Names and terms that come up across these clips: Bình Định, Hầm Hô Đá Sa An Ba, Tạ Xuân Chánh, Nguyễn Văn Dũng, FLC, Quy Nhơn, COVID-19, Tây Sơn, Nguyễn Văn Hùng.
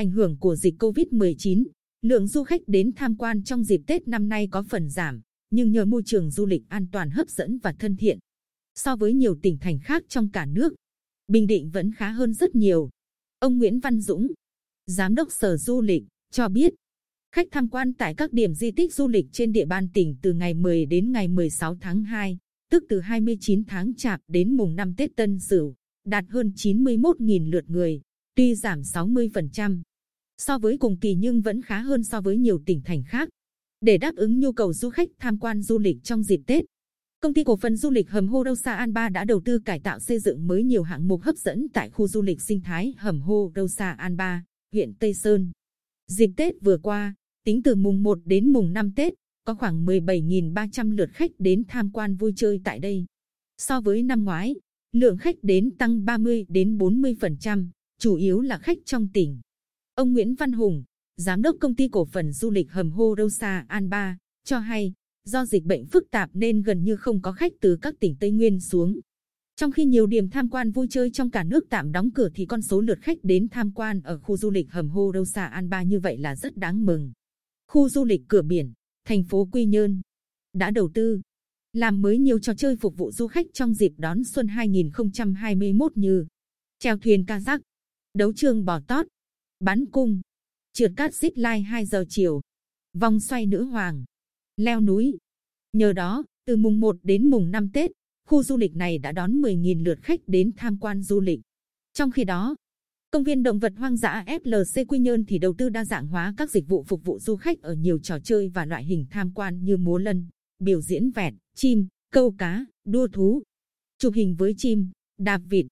ảnh hưởng của dịch COVID-19, lượng du khách đến tham quan trong dịp Tết năm nay có phần giảm, nhưng nhờ môi trường du lịch an toàn hấp dẫn và thân thiện, so với nhiều tỉnh thành khác trong cả nước, Bình Định vẫn khá hơn rất nhiều. Ông Nguyễn Văn Dũng, Giám đốc Sở Du lịch, cho biết khách tham quan tại các điểm di tích du lịch trên địa bàn tỉnh từ ngày 10 đến ngày 16 tháng 2, tức từ 29 tháng Chạp đến mùng 5 Tết Tân Sửu, đạt hơn 91.000 lượt người, tuy giảm 60% so với cùng kỳ nhưng vẫn khá hơn so với nhiều tỉnh thành khác. Để đáp ứng nhu cầu du khách tham quan du lịch trong dịp Tết, Công ty Cổ phần Du lịch Hầm Hô Đá Sa An Ba đã đầu tư cải tạo xây dựng mới nhiều hạng mục hấp dẫn tại khu du lịch sinh thái Hầm Hô Đá Sa An Ba, huyện Tây Sơn. Dịp Tết vừa qua, tính từ mùng 1 đến mùng 5 Tết, có khoảng 17.300 lượt khách đến tham quan vui chơi tại đây. So với năm ngoái, lượng khách đến tăng 30 đến 40%, chủ yếu là khách trong tỉnh. Ông Nguyễn Văn Hùng, Giám đốc Công ty Cổ phần Du lịch Hầm Hô Đá Sa An Ba, cho hay do dịch bệnh phức tạp nên gần như không có khách từ các tỉnh Tây Nguyên xuống. Trong khi nhiều điểm tham quan vui chơi trong cả nước tạm đóng cửa thì con số lượt khách đến tham quan ở khu du lịch Hầm Hô Đá Sa An Ba như vậy là rất đáng mừng. Khu du lịch cửa biển, thành phố Quy Nhơn đã đầu tư, làm mới nhiều trò chơi phục vụ du khách trong dịp đón xuân 2021 như chèo thuyền kayak, đấu trường bò tót, bắn cung, trượt cát zip line 2 giờ chiều, vòng xoay nữ hoàng, leo núi. Nhờ đó, từ mùng 1 đến mùng 5 Tết, khu du lịch này đã đón 10.000 lượt khách đến tham quan du lịch. Trong khi đó, công viên động vật hoang dã FLC Quy Nhơn thì đầu tư đa dạng hóa các dịch vụ phục vụ du khách ở nhiều trò chơi và loại hình tham quan như múa lân, biểu diễn vẹt, chim, câu cá, đua thú, chụp hình với chim, đạp vịt.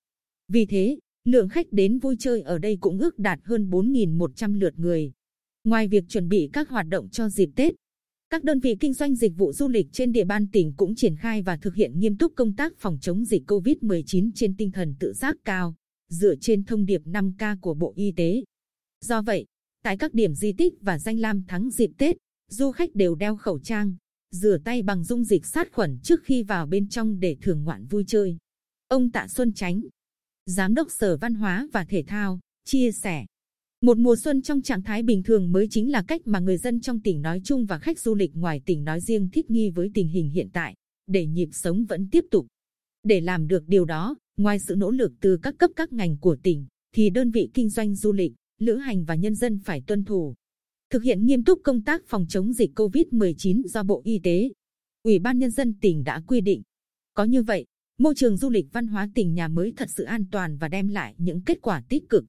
Vì thế, lượng khách đến vui chơi ở đây cũng ước đạt hơn 4.100 lượt người. Ngoài việc chuẩn bị các hoạt động cho dịp Tết, các đơn vị kinh doanh dịch vụ du lịch trên địa bàn tỉnh cũng triển khai và thực hiện nghiêm túc công tác phòng chống dịch COVID-19 trên tinh thần tự giác cao, dựa trên thông điệp 5K của Bộ Y tế. Do vậy, tại các điểm di tích và danh lam thắng dịp Tết, du khách đều đeo khẩu trang, rửa tay bằng dung dịch sát khuẩn trước khi vào bên trong để thưởng ngoạn vui chơi. Ông Tạ Xuân Chánh, Giám đốc Sở Văn hóa và Thể thao, chia sẻ: một mùa xuân trong trạng thái bình thường mới chính là cách mà người dân trong tỉnh nói chung và khách du lịch ngoài tỉnh nói riêng thích nghi với tình hình hiện tại, để nhịp sống vẫn tiếp tục. Để làm được điều đó, ngoài sự nỗ lực từ các cấp các ngành của tỉnh, thì đơn vị kinh doanh du lịch, lữ hành và nhân dân phải tuân thủ, thực hiện nghiêm túc công tác phòng chống dịch COVID-19 do Bộ Y tế, Ủy ban Nhân dân tỉnh đã quy định. Có như vậy, môi trường du lịch văn hóa tỉnh nhà mới thật sự an toàn và đem lại những kết quả tích cực.